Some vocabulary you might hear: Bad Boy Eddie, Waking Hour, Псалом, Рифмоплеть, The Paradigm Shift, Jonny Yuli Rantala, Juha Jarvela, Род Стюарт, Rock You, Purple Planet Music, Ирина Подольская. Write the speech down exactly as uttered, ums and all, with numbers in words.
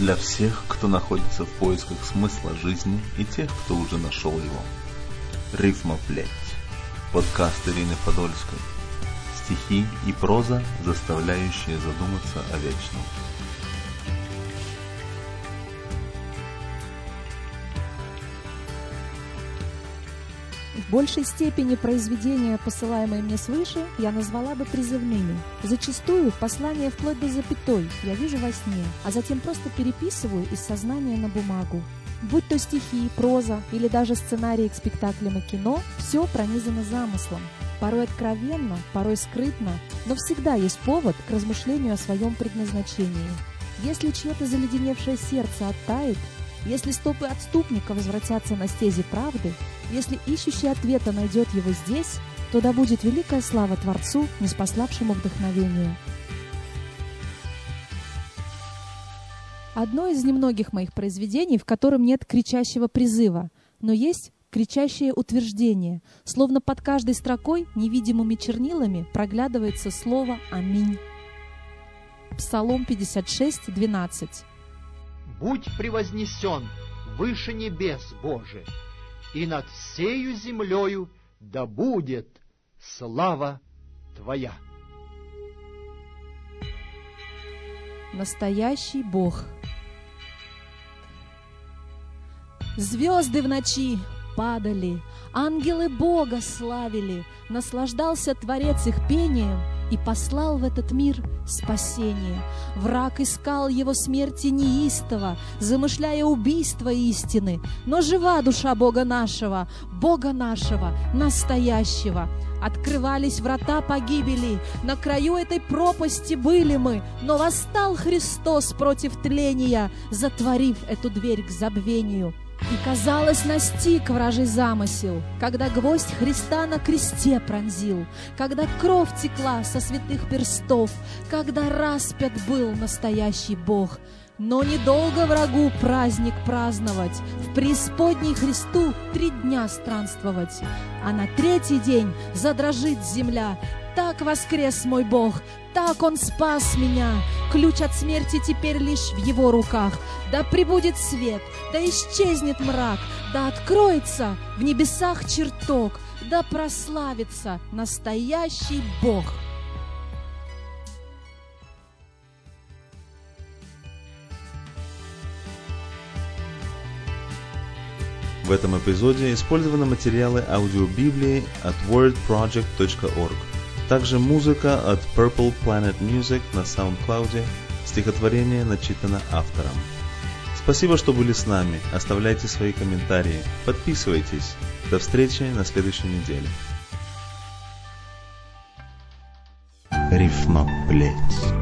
для всех, кто находится в поисках смысла жизни и тех, кто уже нашел его. Рифмоплеть. Подкаст Ирины Подольской. Стихи и проза, заставляющие задуматься о вечном. В большей степени произведения, посылаемые мне свыше, я назвала бы призывными. Зачастую послание вплоть до запятой я вижу во сне, а затем просто переписываю из сознания на бумагу. Будь то стихи, проза или даже сценарии к спектаклям и кино, все пронизано замыслом. Порой откровенно, порой скрытно, но всегда есть повод к размышлению о своем предназначении. Если чье-то заледеневшее сердце оттает, если стопы отступника возвратятся на стези правды, если ищущий ответа найдет его здесь, то да будет великая слава Творцу, ниспославшему вдохновение. Одно из немногих моих произведений, в котором нет кричащего призыва, но есть кричащее утверждение, словно под каждой строкой невидимыми чернилами проглядывается слово «Аминь». Псалом пятьдесят шесть, двенадцать. «Будь превознесен выше небес, Боже, и над всею землею да будет слава Твоя». Настоящий Бог. Звезды в ночи падали, ангелы Бога славили, наслаждался Творец их пением и послал в этот мир спасение. Враг искал его смерти неистово, замышляя убийство истины. Но жива душа Бога нашего, Бога нашего, настоящего. Открывались врата погибели, на краю этой пропасти были мы, но восстал Христос против тления, затворив эту дверь к забвению. И, казалось, настиг вражий замысел, когда гвоздь Христа на кресте пронзил, когда кровь текла со святых перстов, когда распят был настоящий Бог. Но недолго врагу праздник праздновать, в преисподней Христу три дня странствовать, а на третий день задрожит земля. Так воскрес мой Бог, так Он спас меня. Ключ от смерти теперь лишь в Его руках. Да пребудет свет, да исчезнет мрак, да откроется в небесах чертог, да прославится настоящий Бог. В этом эпизоде использованы материалы аудиобиблии от world project dot org. Также музыка от Purple Planet Music на SoundCloud, стихотворение начитано автором. Спасибо, что были с нами. Оставляйте свои комментарии. Подписывайтесь. До встречи на следующей неделе. Рифмоплеть.